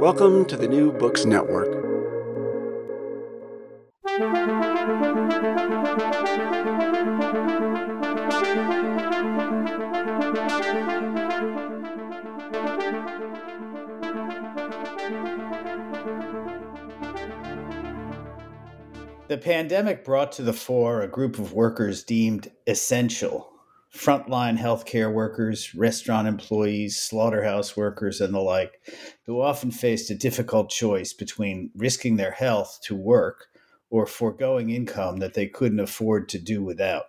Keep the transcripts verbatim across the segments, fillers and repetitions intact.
Welcome to the New Books Network. The pandemic brought to the fore a group of workers deemed essential: frontline healthcare workers, restaurant employees, slaughterhouse workers, and the like, who often faced a difficult choice between risking their health to work or foregoing income that they couldn't afford to do without.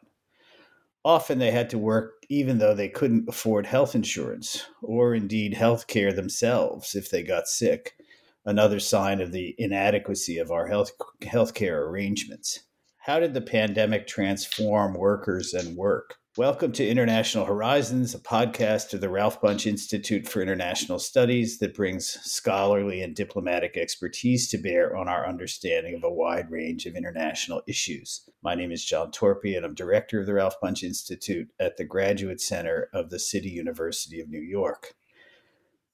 Often they had to work even though they couldn't afford health insurance or indeed healthcare themselves if they got sick. Another sign of the inadequacy of our health healthcare arrangements. How did the pandemic transform workers and work? Welcome to International Horizons, a podcast of the Ralph Bunche Institute for International Studies that brings scholarly and diplomatic expertise to bear on our understanding of a wide range of international issues. My name is John Torpey, and I'm director of the Ralph Bunche Institute at the Graduate Center of the City University of New York.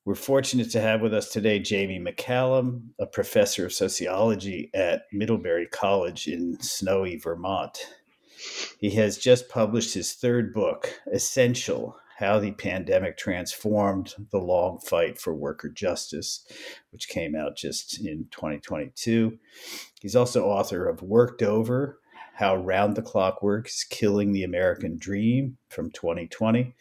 We're fortunate to have with us today Jamie McCallum, a professor of sociology at Middlebury College in snowy Vermont. He has just published his third book, Essential: How the Pandemic Transformed the Long Fight for Worker Justice, which came out just in twenty twenty-two. He's also author of Worked Over: How Round-the-Clock Work Is Killing the American Dream from twenty twenty.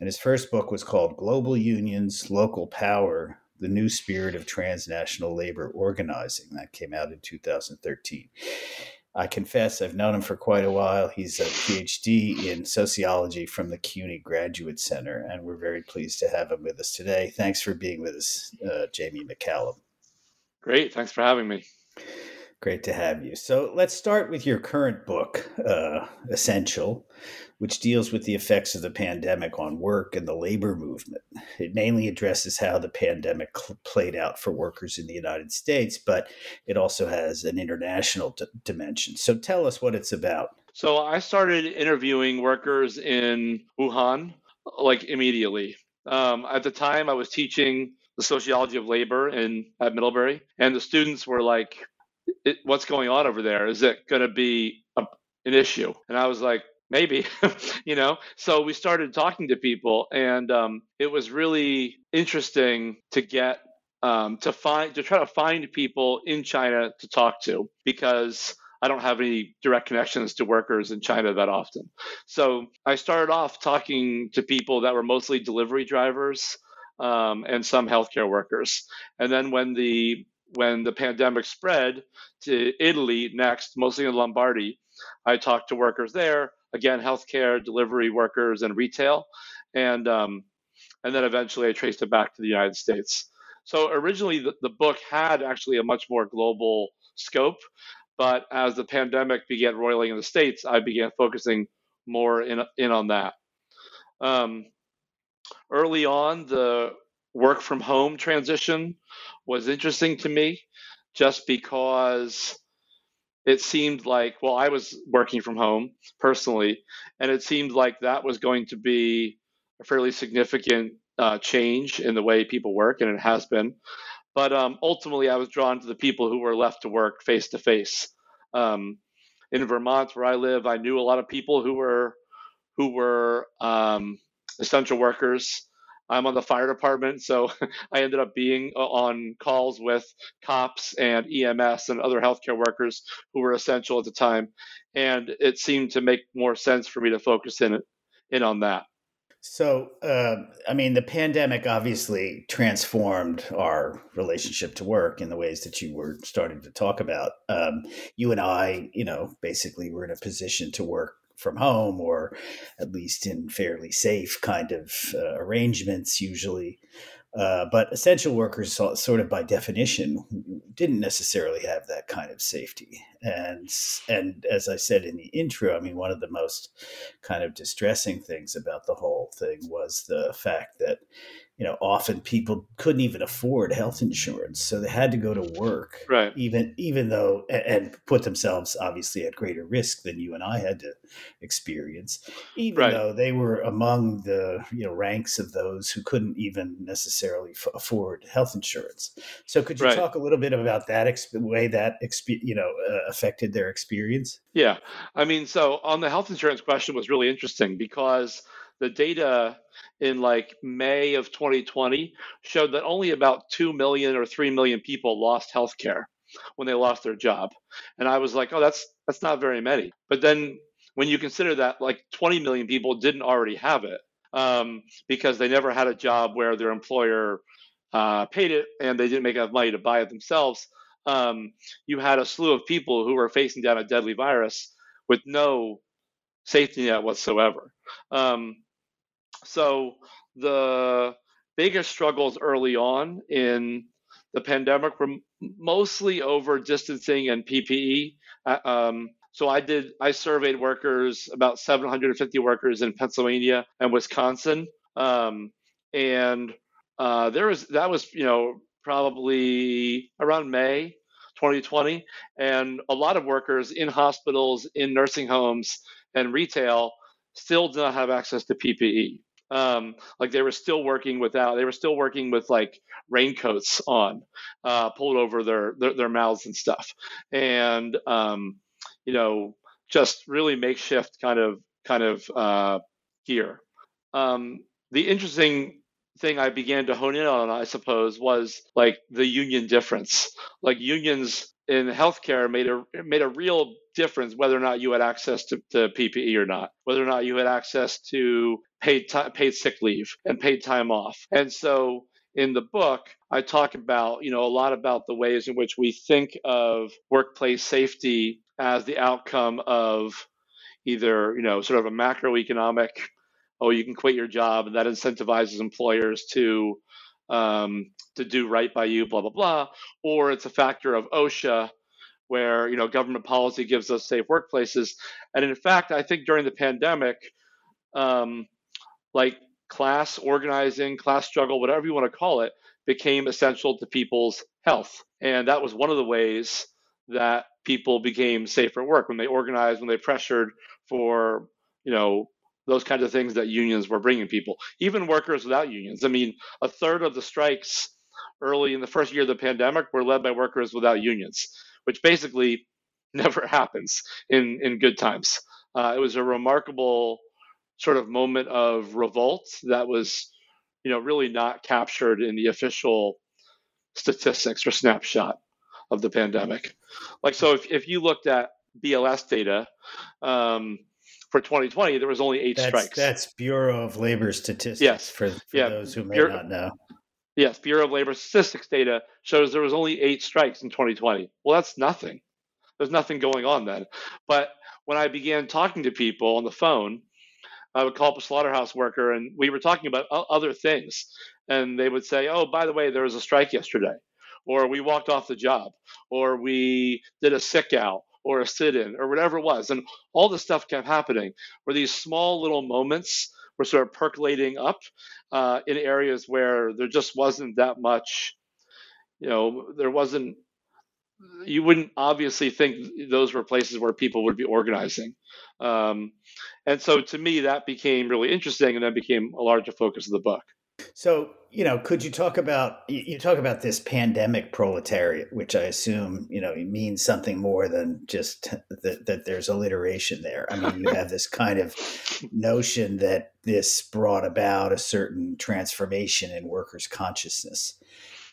And his first book was called Global Unions, Local Power: The New Spirit of Transnational Labor Organizing. That came out in two thousand thirteen. I confess I've known him for quite a while. He's a PhD in sociology from the C U N Y Graduate Center, and we're very pleased to have him with us today. Thanks for being with us, uh, Jamie McCallum. Great. Thanks for having me. Great to have you. So let's start with your current book, uh, Essential, which deals with the effects of the pandemic on work and the labor movement. It mainly addresses how the pandemic cl- played out for workers in the United States, but it also has an international d- dimension. So tell us what it's about. So I started interviewing workers in Wuhan, like immediately. Um, at the time, I was teaching the sociology of labor in at Middlebury, and the students were like, It, what's going on over there? Is it going to be a, an issue? And I was like, maybe, you know? So we started talking to people, and um, it was really interesting to get, um, to find, to try to find people in China to talk to, because I don't have any direct connections to workers in China that often. So I started off talking to people that were mostly delivery drivers um, and some healthcare workers. And then when the When the pandemic spread to Italy next, mostly in Lombardy, I talked to workers there, again, healthcare, delivery workers, and retail. And um, and then eventually I traced it back to the United States. So originally the, the book had actually a much more global scope, but as the pandemic began roiling in the States, I began focusing more in, in on that. Um, early on, the work from home transition was interesting to me, just because it seemed like, well, I was working from home personally, and it seemed like that was going to be a fairly significant uh, change in the way people work, and it has been. But um, ultimately, I was drawn to the people who were left to work face to face. Um, in Vermont, where I live, I knew a lot of people who were who were um, essential workers. I'm on the fire department, so I ended up being on calls with cops and E M S and other healthcare workers who were essential at the time. And it seemed to make more sense for me to focus in, in on that. So, uh, I mean, the pandemic obviously transformed our relationship to work in the ways that you were starting to talk about. Um, you and I, you know, basically were in a position to work from home, or at least in fairly safe kind of uh, arrangements usually. Uh, but essential workers, sort of by definition, didn't necessarily have that kind of safety. And and as I said in the intro, I mean, one of the most kind of distressing things about the whole thing was the fact that, you know, often people couldn't even afford health insurance, so they had to go to work, right? Even even though, and put themselves obviously at greater risk than you and I had to experience, even right. though they were among the you know ranks of those who couldn't even necessarily f- afford health insurance. So, could you right. talk a little bit about that exp- way that exp- you know uh, affected their experience? Yeah, I mean, so on the health insurance question was really interesting because the data in like May of twenty twenty showed that only about two million or three million people lost healthcare when they lost their job. And I was like, oh, that's that's not very many. But then when you consider that like twenty million people didn't already have it um, because they never had a job where their employer uh, paid it and they didn't make enough money to buy it themselves, um, you had a slew of people who were facing down a deadly virus with no safety net whatsoever. Um, So the biggest struggles early on in the pandemic were mostly over distancing and P P E. Um, so I did I surveyed workers, about seven hundred fifty workers in Pennsylvania and Wisconsin, um, and uh, there was that was you know probably around May twenty twenty, and a lot of workers in hospitals, in nursing homes, and retail still did not have access to P P E. Um, like they were still working without, they were still working with like raincoats on, uh, pulled over their, their, their mouths and stuff. And, um, you know, just really makeshift kind of, kind of, uh, gear. Um, the interesting thing I began to hone in on, I suppose, was like the union difference, like unions in healthcare made a, made a real difference whether or not you had access to, to P P E or not, whether or not you had access to paid t- paid sick leave and paid time off. And so in the book, I talk about, you know, a lot about the ways in which we think of workplace safety as the outcome of either, you know, sort of a macroeconomic, oh, you can quit your job, and that incentivizes employers to um, to do right by you, blah, blah, blah, or it's a factor of OSHA, where, you know, government policy gives us safe workplaces. And in fact, I think during the pandemic, um, like class organizing, class struggle, whatever you want to call it, became essential to people's health. And that was one of the ways that people became safer at work, when they organized, when they pressured for, you know, those kinds of things that unions were bringing people, even workers without unions. I mean, a third of the strikes early in the first year of the pandemic were led by workers without unions, which basically never happens in, in good times. Uh, it was a remarkable sort of moment of revolt that was, you know, really not captured in the official statistics or snapshot of the pandemic. Like, so if, if you looked at B L S data um, for twenty twenty, there was only eight that's, strikes. That's Bureau of Labor Statistics, yes. for, for yeah. those who may Bureau- not know. Yes, Bureau of Labor Statistics data shows there was only eight strikes in twenty twenty. Well, that's nothing. There's nothing going on then. But when I began talking to people on the phone, I would call up a slaughterhouse worker, and we were talking about other things. And they would say, oh, by the way, there was a strike yesterday, or we walked off the job, or we did a sick out, or a sit-in, or whatever it was. And all this stuff kept happening, where these small little moments were sort of percolating up uh, in areas where there just wasn't that much, you know, there wasn't, you wouldn't obviously think those were places where people would be organizing. Um, and so to me, that became really interesting, and that became a larger focus of the book. So, you know, could you talk about, you talk about this pandemic proletariat, which I assume, you know, means something more than just that, that there's alliteration there. I mean, you have this kind of notion that this brought about a certain transformation in workers' consciousness.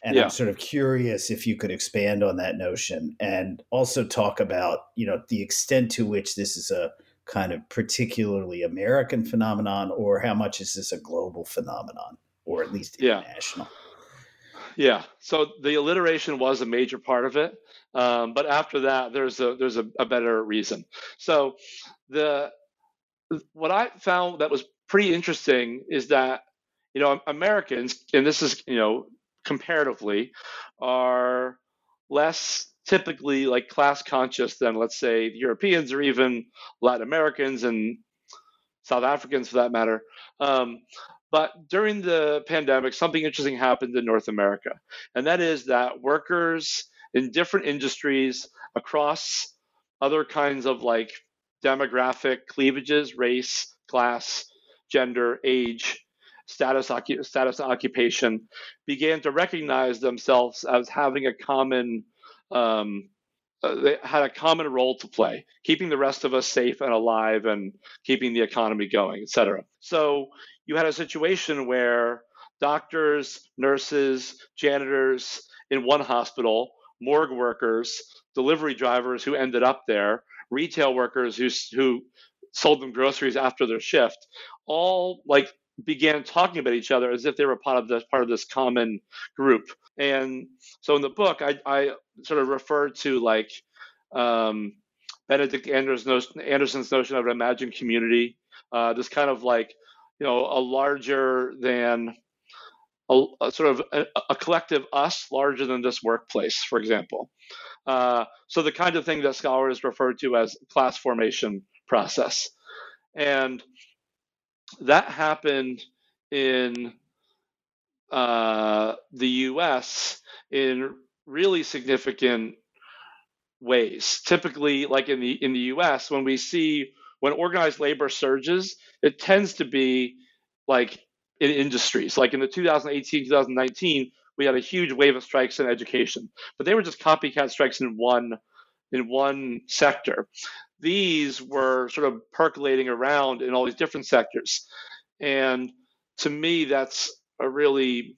And yeah. I'm sort of curious if you could expand on that notion and also talk about, you know, the extent to which this is a kind of particularly American phenomenon, or how much is this a global phenomenon? Or at least international. Yeah. yeah. So the alliteration was a major part of it, um, but after that, there's a there's a, a better reason. So the what I found that was pretty interesting is that you know, Americans, and this is, you know, comparatively, are less typically like class conscious than, let's say, Europeans or even Latin Americans and South Africans for that matter. Um, but during the pandemic, something interesting happened in North America. And that is that workers in different industries across other kinds of like demographic cleavages, race, class, gender, age, status, status occupation, began to recognize themselves as having a common um, uh, they had a common role to play, keeping the rest of us safe and alive and keeping the economy going, et cetera. So you had a situation where doctors, nurses, janitors in one hospital, morgue workers, delivery drivers who ended up there, retail workers who who sold them groceries after their shift, all like began talking about each other as if they were part of this part of this common group. And so in the book, I, I sort of refer to like um, Benedict Anderson's notion of an imagined community, uh, this kind of like, you know, a larger than a, a sort of a, a collective us larger than this workplace, for example. Uh, so the kind of thing that scholars refer to as class formation process. And that happened in uh, the U S in really significant ways. Typically, like in the in the U S, when we see when organized labor surges, it tends to be like in industries. Like in the two thousand eighteen, two thousand nineteen, we had a huge wave of strikes in education, but they were just copycat strikes in one in one sector. These were sort of percolating around in all these different sectors. And to me, that's a really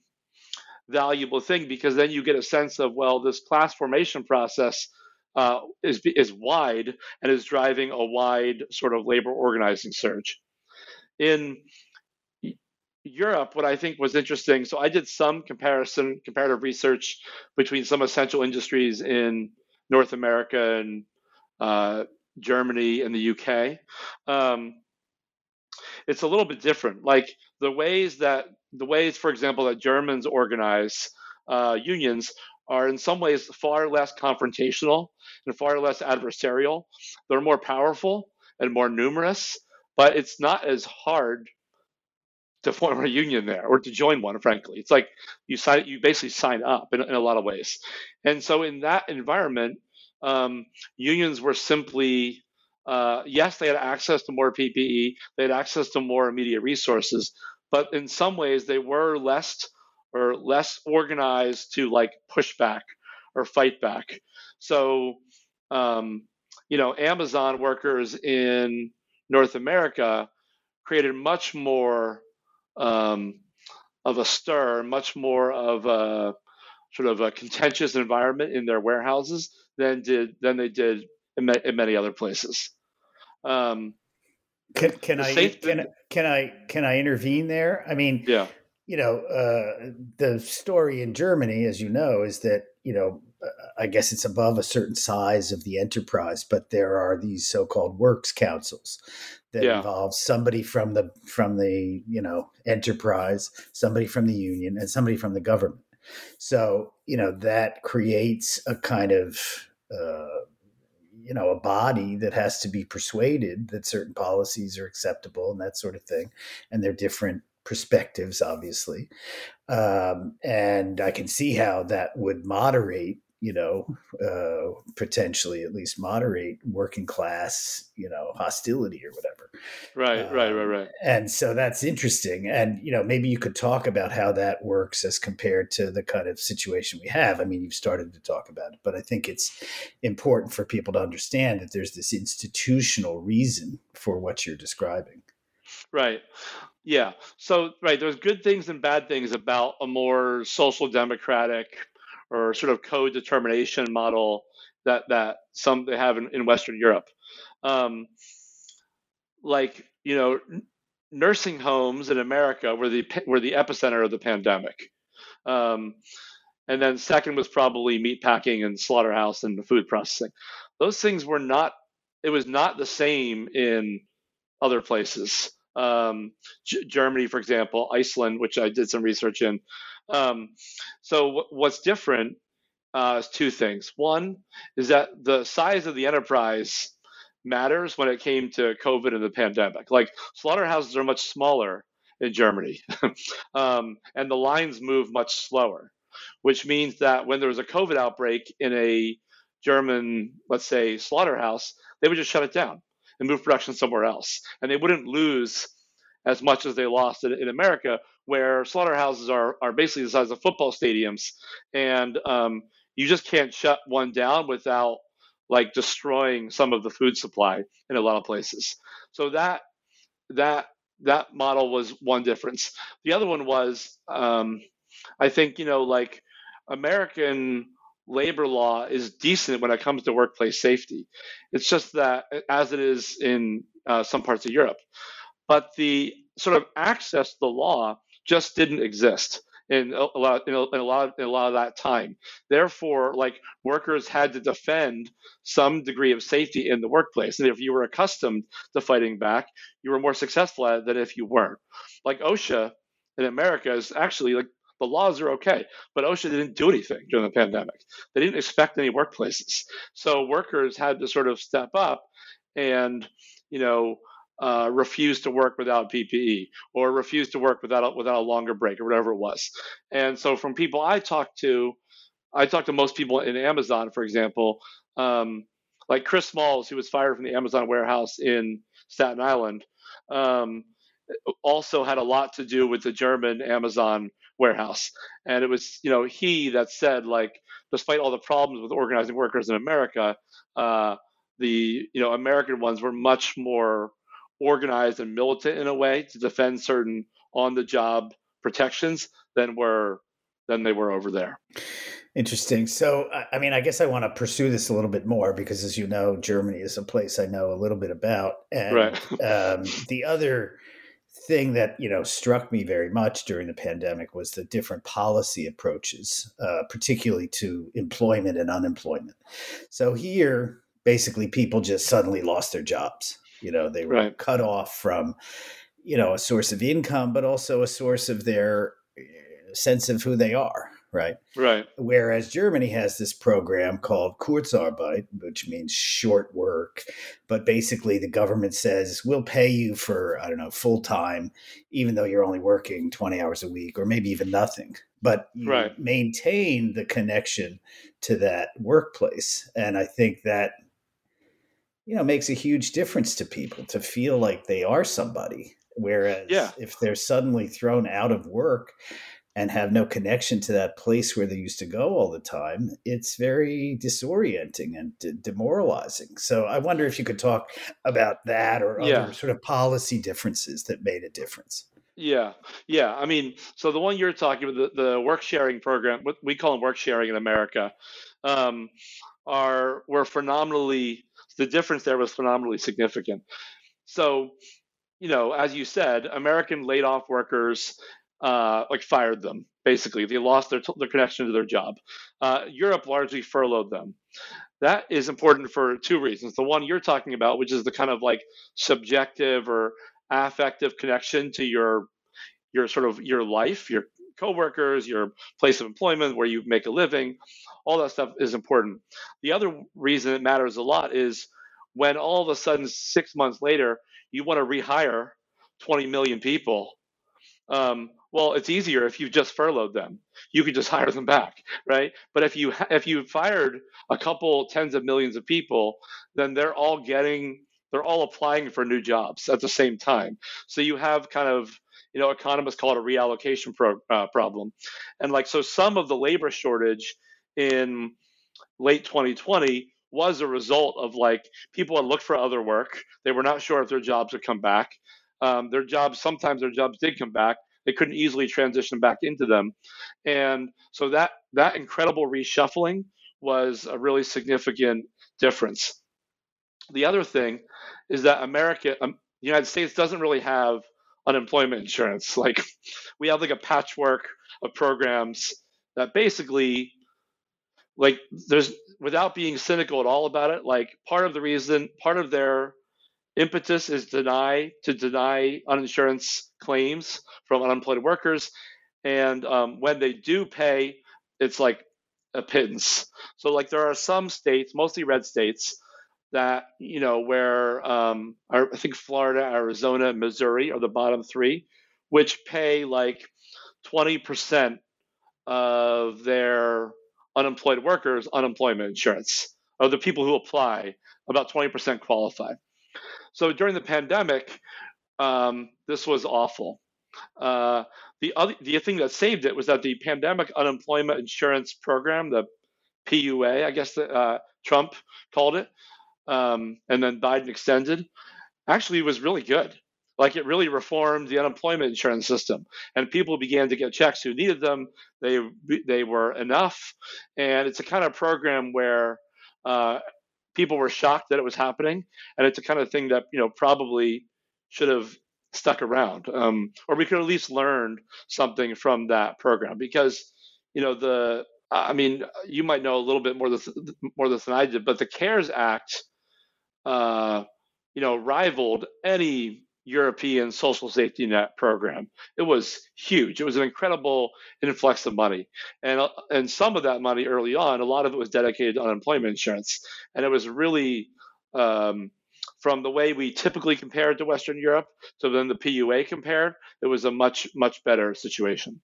valuable thing because then you get a sense of, well, this class formation process uh, is is wide and is driving a wide sort of labor organizing surge. In Europe, what I think was interesting, so I did some comparison, comparative research between some essential industries in North America and uh, Germany and the U K. Um, it's a little bit different. Like the ways that the ways, for example, that Germans organize uh, unions are in some ways far less confrontational and far less adversarial. They're more powerful and more numerous, but it's not as hard to form a union there or to join one, frankly. It's like you sign, you basically sign up in, in a lot of ways. And so in that environment, Um, unions were simply, uh, yes, they had access to more P P E, they had access to more immediate resources, but in some ways they were less or less organized to like push back or fight back. So, um, you know, Amazon workers in North America created much more um, of a stir, much more of a sort of a contentious environment in their warehouses than did than they did in, ma- in many other places. Um, can can I safety- can, can I can I intervene there? I mean, yeah. you know, uh, the story in Germany, as you know, is that you know, I guess it's above a certain size of the enterprise, but there are these so-called works councils that yeah. involve somebody from the from the you know enterprise, somebody from the union, and somebody from the government. So, you know, that creates a kind of, uh, you know, a body that has to be persuaded that certain policies are acceptable and that sort of thing. And they're different perspectives, obviously. Um, and I can see how that would moderate, you know, uh, potentially at least moderate working class, you know, hostility or whatever. Right, um, right, right, right. And so that's interesting. And, you know, maybe you could talk about how that works as compared to the kind of situation we have. I mean, you've started to talk about it, but I think it's important for people to understand that there's this institutional reason for what you're describing. Right. Yeah. So, right, there's good things and bad things about a more social democratic or sort of co-determination model that, that some they have in, in Western Europe. Um, like, you know, n- nursing homes in America were the were the epicenter of the pandemic. Um, and then second was probably meatpacking and slaughterhouse and food processing. Those things were not, it was not the same in other places. um, G- Germany, for example, Iceland, which I did some research in. Um, so w- what's different uh, is two things. One is that the size of the enterprise matters when it came to COVID and the pandemic. Like, slaughterhouses are much smaller in Germany, um, and the lines move much slower, which means that when there was a COVID outbreak in a German, let's say, slaughterhouse, they would just shut it down and move production somewhere else. And they wouldn't lose as much as they lost in, in America, where slaughterhouses are, are basically the size of football stadiums. And um, you just can't shut one down without like destroying some of the food supply in a lot of places. So that that that model was one difference. The other one was, um, I think, you know, like American labor law is decent when it comes to workplace safety. It's just that, as it is in uh, some parts of Europe, but the sort of access to the law just didn't exist in a lot, in a, in a lot, of, in a lot of that time. Therefore, like, workers had to defend some degree of safety in the workplace, and if you were accustomed to fighting back, you were more successful at it than if you weren't. Like OSHA in America is actually like, the laws are okay, but OSHA didn't do anything during the pandemic. They didn't inspect any workplaces. So workers had to sort of step up and, you know, uh, refuse to work without P P E, or refuse to work without, without a longer break, or whatever it was. And so from people I talked to, I talked to most people in Amazon, for example, um, like Chris Smalls, who was fired from the Amazon warehouse in Staten Island, um, also had a lot to do with the German Amazon warehouse. And it was, you know, he that said, like, despite all the problems with organizing workers in America, uh, the, you know, American ones were much more organized and militant in a way to defend certain on-the-job protections than were than they were over there. Interesting. So, I mean, I guess I want to pursue this a little bit more because, as you know, Germany is a place I know a little bit about. And right. um, the other thing that, you know, struck me very much during the pandemic was the different policy approaches, uh, particularly to employment and unemployment. So here, basically, people just suddenly lost their jobs. You know, they were right. cut off from, you know, a source of income, but also a source of their sense of who they are. Right. Right. Whereas Germany has this program called Kurzarbeit, which means short work. But basically, the government says, we'll pay you for, I don't know, full time, even though you're only working twenty hours a week, or maybe even nothing. But you right. maintain the connection to that workplace. And I think that, you know, makes a huge difference to people to feel like they are somebody. Whereas yeah. if they're suddenly thrown out of work and have no connection to that place where they used to go all the time, it's very disorienting and de- demoralizing. So I wonder if you could talk about that or other yeah. sort of policy differences that made a difference. Yeah. Yeah. I mean, so the one you're talking about, the, the work sharing program, what we call them work sharing in America, um, are were phenomenally, the difference there was phenomenally significant. So, you know, as you said, American laid off workers Uh, like fired them, basically. They lost their, their connection to their job. Uh, Europe largely furloughed them. That is important for two reasons. The one you're talking about, which is the kind of like subjective or affective connection to your your sort of your life, your coworkers, your place of employment, where you make a living, all that stuff is important. The other reason it matters a lot is when all of a sudden six months later, you want to rehire twenty million people. Um, Well, it's easier if you've just furloughed them. You could just hire them back, right? But if you if you fired a couple tens of millions of people, then they're all getting they're all applying for new jobs at the same time. So you have kind of, you know, economists call it a reallocation pro, uh, problem, and like so, some of the labor shortage in late twenty twenty was a result of like people had looked for other work. They were not sure if their jobs would come back. Um, their jobs sometimes their jobs did come back. They couldn't easily transition back into them. And so that that incredible reshuffling was a really significant difference. The other thing is that America, um, the United States doesn't really have unemployment insurance. Like, we have like a patchwork of programs that basically, like, there's, without being cynical at all about it, like part of the reason, part of their impetus is deny to deny uninsurance claims from unemployed workers. And um, when they do pay, it's like a pittance. So like there are some states, mostly red states, that, you know, where um, I think Florida, Arizona, Missouri are the bottom three, which pay like twenty percent of their unemployed workers unemployment insurance. Of the people who apply, about twenty percent qualify. So during the pandemic, um, this was awful. Uh, the other the thing that saved it was that the pandemic unemployment insurance program, the P U A, I guess the, uh, Trump called it, um, and then Biden extended, actually was really good. Like it really reformed the unemployment insurance system, and people began to get checks who needed them. They they were enough, and it's a kind of program where uh, people were shocked that it was happening, and it's a kind of thing that, you know, probably should have stuck around, um, or we could at least learn something from that program, because, you know, the I mean, you might know a little bit more this, more this than I did, but the CARES Act, uh, you know, rivaled any European social safety net program. It was huge. It was an incredible influx of money. And and some of that money early on, a lot of it was dedicated to unemployment insurance. And it was really, um, from the way we typically compare it to Western Europe to then the P U A compared, it was a much, much better situation.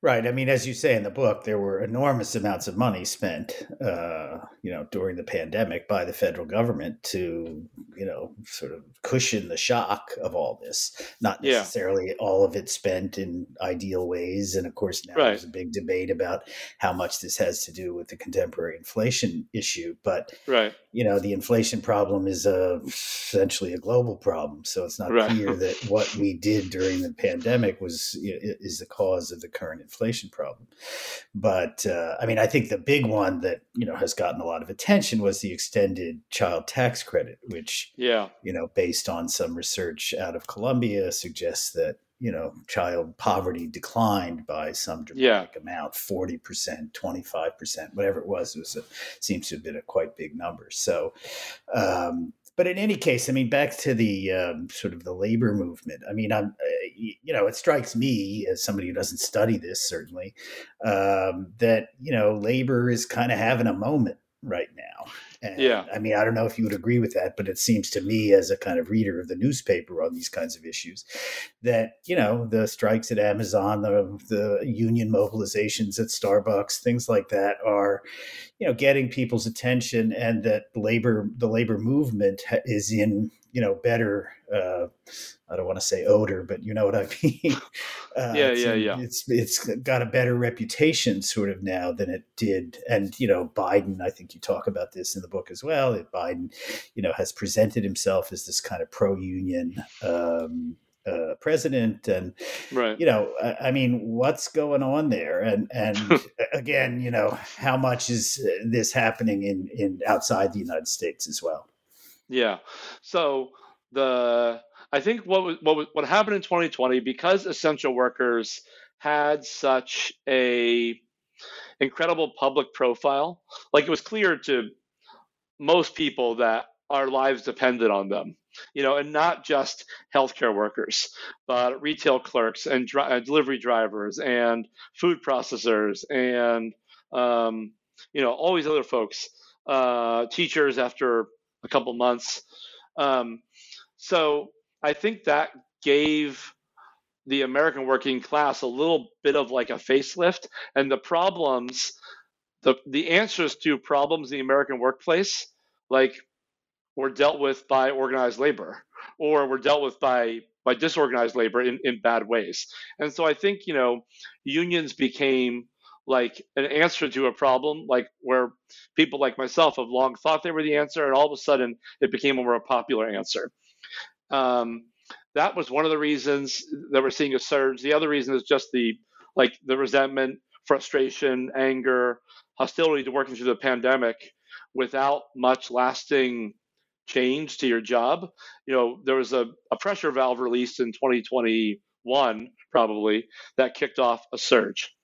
Right. I mean, as you say in the book, there were enormous amounts of money spent, uh, you know, during the pandemic by the federal government to, you know, sort of cushion the shock of all this. Not necessarily yeah. all of it spent in ideal ways. And of course, now right. there's a big debate about how much this has to do with the contemporary inflation issue. But, right. you know, the inflation problem is a, essentially a global problem. So it's not right. clear that what we did during the pandemic was is the cause of the current inflation problem. But uh, I mean, I think the big one that, you know, has gotten a lot of attention was the extended child tax credit, which, yeah. you know, based on some research out of Columbia suggests that, you know, child poverty declined by some dramatic yeah. amount, forty percent, twenty-five percent, whatever it was, it was a, seems to have been a quite big number. So, um, but in any case, I mean, back to the um, sort of the labor movement. I mean, I'm, you know, it strikes me as somebody who doesn't study this, certainly, um, that, you know, labor is kind of having a moment right now. And, yeah. I mean, I don't know if you would agree with that, but it seems to me as a kind of reader of the newspaper on these kinds of issues that, you know, the strikes at Amazon, the, the union mobilizations at Starbucks, things like that are, you know, getting people's attention, and that labor, the labor movement is in, you know, better, uh, I don't want to say odor, but you know what I mean? uh, yeah, yeah, yeah. It's, it's got a better reputation sort of now than it did. And, you know, Biden, I think you talk about this in the book as well, that Biden, you know, has presented himself as this kind of pro-union um, uh, president. And, right. you know, I, I mean, what's going on there? And, and again, you know, how much is this happening in, in outside the United States as well? Yeah. So the I think what was, what was, what happened in twenty twenty, because essential workers had such a incredible public profile, like it was clear to most people that our lives depended on them, you know, and not just healthcare workers, but retail clerks and dri- delivery drivers and food processors and, um, you know, all these other folks, uh, teachers after a couple months. Um, so I think that gave the American working class a little bit of like a facelift, and the problems, the, the answers to problems in the American workplace, like were dealt with by organized labor, or were dealt with by, by disorganized labor in, in bad ways. And so I think, you know, unions became like an answer to a problem, like where people like myself have long thought they were the answer, and all of a sudden it became a more popular answer. Um, that was one of the reasons that we're seeing a surge. The other reason is just the like the resentment, frustration, anger, hostility to working through the pandemic without much lasting change to your job. You know, there was a, a pressure valve released in twenty twenty-one, probably, that kicked off a surge.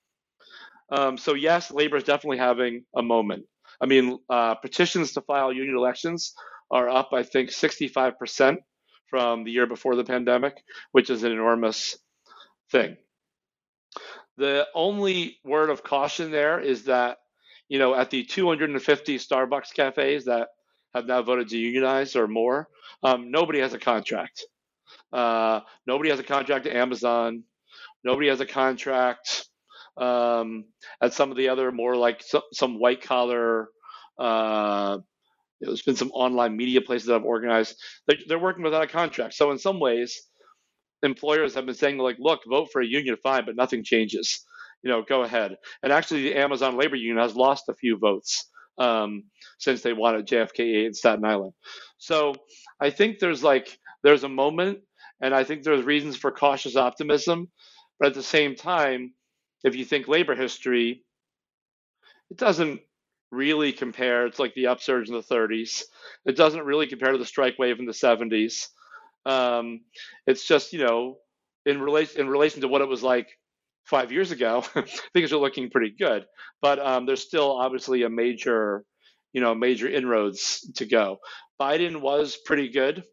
Um, so yes, labor is definitely having a moment. I mean, uh, petitions to file union elections are up, I think, sixty-five percent from the year before the pandemic, which is an enormous thing. The only word of caution there is that, you know, at the two hundred fifty Starbucks cafes that have now voted to unionize or more, um, nobody has a contract. Uh, nobody has a contract at Amazon. Nobody has a contract um, at some of the other more like so, some white collar. Uh, you know, there's been some online media places that I've organized. They're, they're working without a contract. So in some ways, employers have been saying, like, look, vote for a union, fine, but nothing changes. You know, go ahead. And actually, the Amazon labor union has lost a few votes um, since they wanted J F K in Staten Island. So I think there's like there's a moment, and I think there's reasons for cautious optimism. But at the same time, if you think labor history, it doesn't really compare. It's like the upsurge in the thirties. It doesn't really compare to the strike wave in the seventies. Um, it's just, you know, in relation in relation to what it was like five years ago, things are looking pretty good. But um, there's still obviously a major, you know, major inroads to go. Biden was pretty good.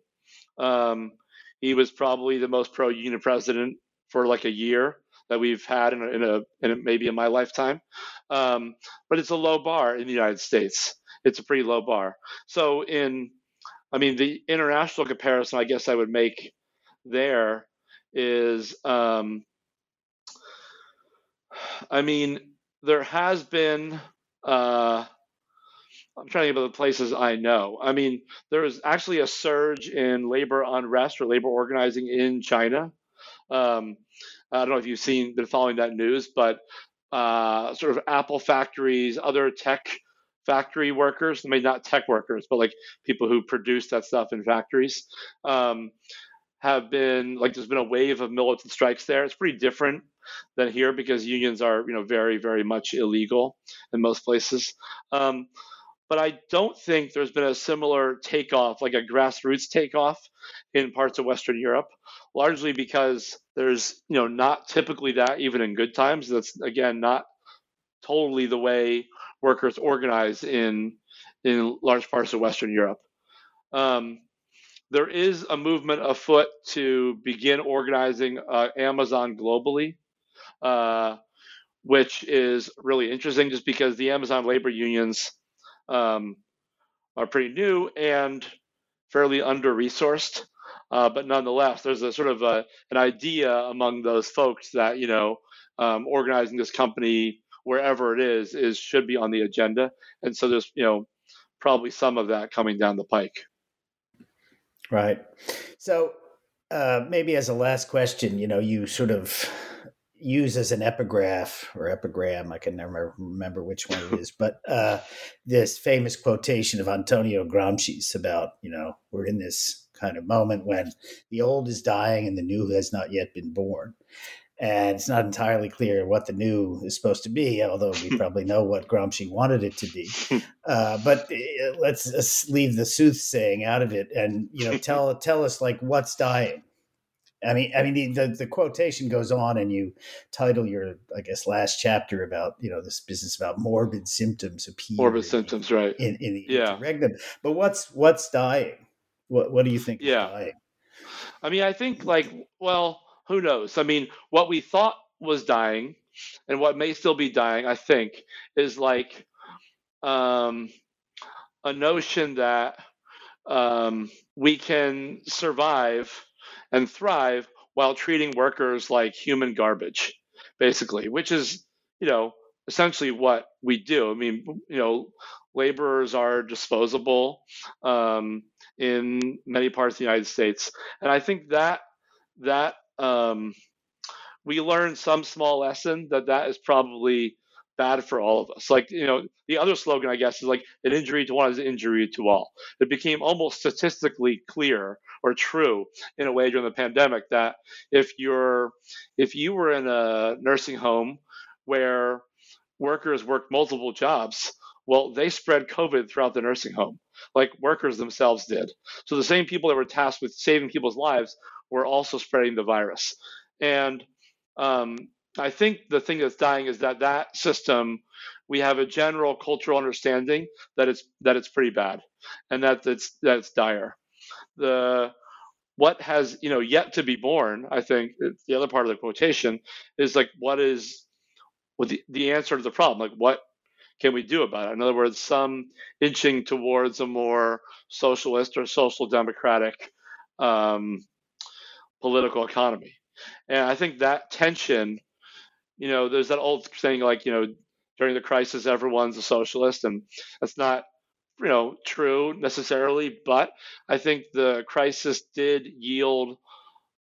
Um, he was probably the most pro-union president for like a year that we've had in a, in a, in a maybe in my lifetime. Um, but it's a low bar in the United States. It's a pretty low bar. So in, I mean, the international comparison I guess I would make there is, um, I mean, there has been, uh, I'm trying to think about the places I know. I mean, there was actually a surge in labor unrest or labor organizing in China. Um, I don't know if you've seen, been following that news, but uh, sort of Apple factories, other tech factory workers, I mean, not tech workers, but like people who produce that stuff in factories, um, have been, like there's been a wave of militant strikes there. It's pretty different than here because unions are, you know, very, very much illegal in most places. Um, but I don't think there's been a similar takeoff, like a grassroots takeoff in parts of Western Europe, largely because there's, you know, not typically that even in good times. That's, again, not totally the way workers organize in in large parts of Western Europe. Um, there is a movement afoot to begin organizing uh, Amazon globally, uh, which is really interesting just because the Amazon labor unions um, are pretty new and fairly under-resourced. Uh, but nonetheless, there's a sort of a, an idea among those folks that, you know, um, organizing this company wherever it is, is should be on the agenda. And so there's, you know, probably some of that coming down the pike. Right. So uh, maybe as a last question, you know, you sort of use as an epigraph or epigram, I can never remember which one it is, but uh, this famous quotation of Antonio Gramsci's about, you know, we're in this kind of moment when the old is dying and the new has not yet been born. And it's not entirely clear what the new is supposed to be, although we probably know what Gramsci wanted it to be. Uh, but uh, let's uh, leave the soothsaying out of it, and you know, tell tell us like what's dying. I mean, I mean, the, the the quotation goes on, and you title your, I guess, last chapter about you know this business about morbid symptoms appearing. Morbid symptoms, right? In, in the yeah. interregnum. But what's what's dying? What what do you think? Yeah, is dying? I mean, I think like well. Who knows? I mean, what we thought was dying and what may still be dying, I think, is like um, a notion that um, we can survive and thrive while treating workers like human garbage, basically, which is, you know, essentially what we do. I mean, you know, laborers are disposable um, in many parts of the United States. And I think that that Um, we learned some small lesson that that is probably bad for all of us. Like, you know, the other slogan, I guess, is like an injury to one is an injury to all. It became almost statistically clear or true in a way during the pandemic that if you're, if you were in a nursing home where workers worked multiple jobs, well, they spread COVID throughout the nursing home, like workers themselves did. So the same people that were tasked with saving people's lives we're also spreading the virus. And um, I think the thing that's dying is that that system we have a general cultural understanding that it's that it's pretty bad, and that it's that it's dire. The what has you know yet to be born, I think, the other part of the quotation is like what is what the, the answer to the problem, like what can we do about it? In other words, some inching towards a more socialist or social democratic um, political economy. And I think that tension, you know, there's that old saying like, you know, during the crisis, everyone's a socialist. And that's not, you know, true necessarily. But I think the crisis did yield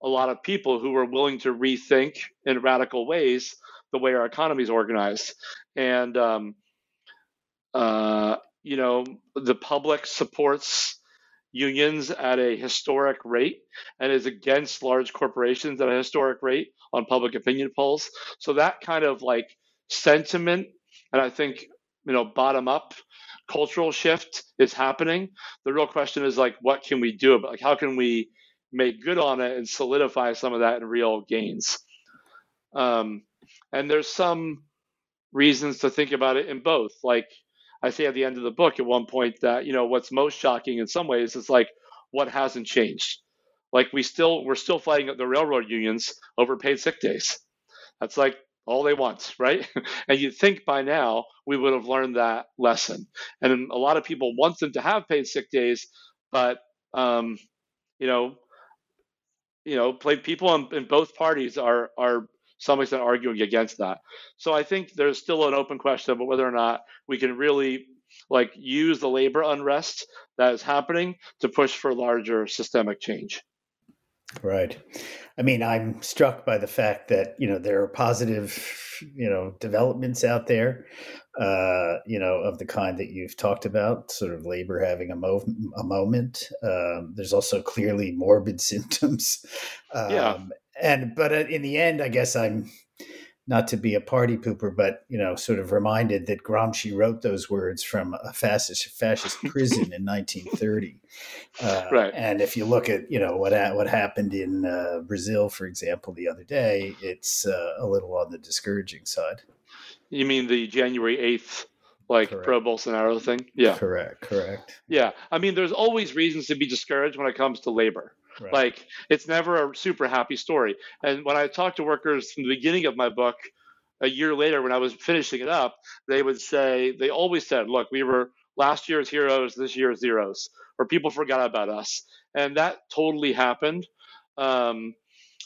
a lot of people who were willing to rethink in radical ways the way our economy is organized. And, um, Uh, you know, the public supports unions at a historic rate and is against large corporations at a historic rate on public opinion polls. So that kind of like sentiment, and I think, you know, bottom up cultural shift is happening. The real question is like, what can we do about, like, how can we make good on it and solidify some of that in real gains? Um, and there's some reasons to think about it in both, like, I say at the end of the book at one point that, you know, what's most shocking in some ways is like what hasn't changed. Like we still, we're still fighting the railroad unions over paid sick days. That's like all they want, right? And you'd think by now we would have learned that lesson. And a lot of people want them to have paid sick days, but, um, you know, you know, play people in, in both parties are, are, some extent arguing against that. So I think there's still an open question about whether or not we can really like use the labor unrest that is happening to push for larger systemic change. Right. I mean, I'm struck by the fact that, you know, there are positive, you know, developments out there, uh, you know, of the kind that you've talked about, sort of labor having a, mo- a moment. Um, there's also clearly morbid symptoms. Um, yeah. And, but in the end, I guess I'm not to be a party pooper, but, you know, sort of reminded that Gramsci wrote those words from a fascist fascist prison in nineteen thirty. Uh, right. And if you look at, you know, what, what happened in uh, Brazil, for example, the other day, it's uh, a little on the discouraging side. You mean the January eighth, like correct. Pro Bolsonaro thing? Yeah, correct. Correct. Yeah. I mean, there's always reasons to be discouraged when it comes to labor. Right. Like it's never a super happy story. And when I talked to workers from the beginning of my book, a year later, when I was finishing it up, they would say, they always said, look, we were last year's heroes, this year's zeros, or people forgot about us. And that totally happened. Um,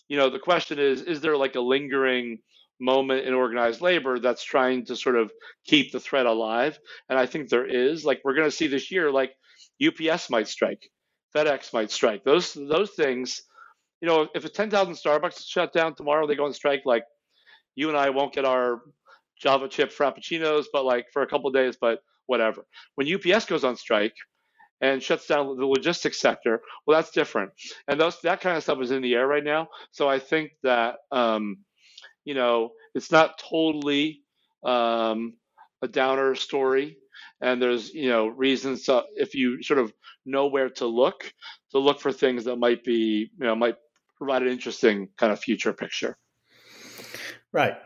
you know, the question is, is there like a lingering moment in organized labor that's trying to sort of keep the thread alive? And I think there is. Like we're going to see this year, like U P S might strike. FedEx might strike. Those those things, you know, if a ten thousand Starbucks is shut down tomorrow, they go and strike, like you and I won't get our Java chip frappuccinos, but like for a couple of days, but whatever. When U P S goes on strike and shuts down the logistics sector, well, that's different. And those that kind of stuff is in the air right now. So I think that, um, you know, it's not totally um, a downer story. And there's, you know, reasons to, if you sort of know where to look, to look for things that might be, you know, might provide an interesting kind of future picture. Right.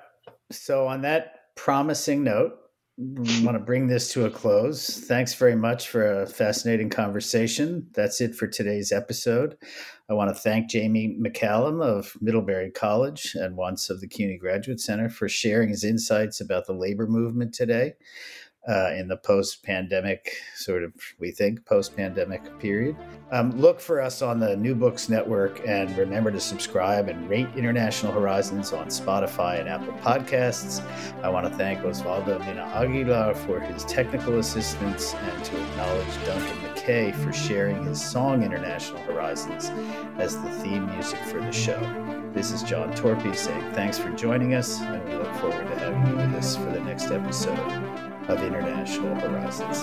So on that promising note, I want to bring this to a close. Thanks very much for a fascinating conversation. That's it for today's episode. I want to thank Jamie McCallum of Middlebury College and once of the C U N Y Graduate Center for sharing his insights about the labor movement today. Uh, in the post-pandemic, sort of, we think, post-pandemic period. Um, look for us on the New Books Network and remember to subscribe and rate International Horizons on Spotify and Apple Podcasts. I want to thank Osvaldo Mina Aguilar for his technical assistance and to acknowledge Duncan McKay for sharing his song International Horizons as the theme music for the show. This is John Torpey saying thanks for joining us and we look forward to having you with us for the next episode of International Horizons.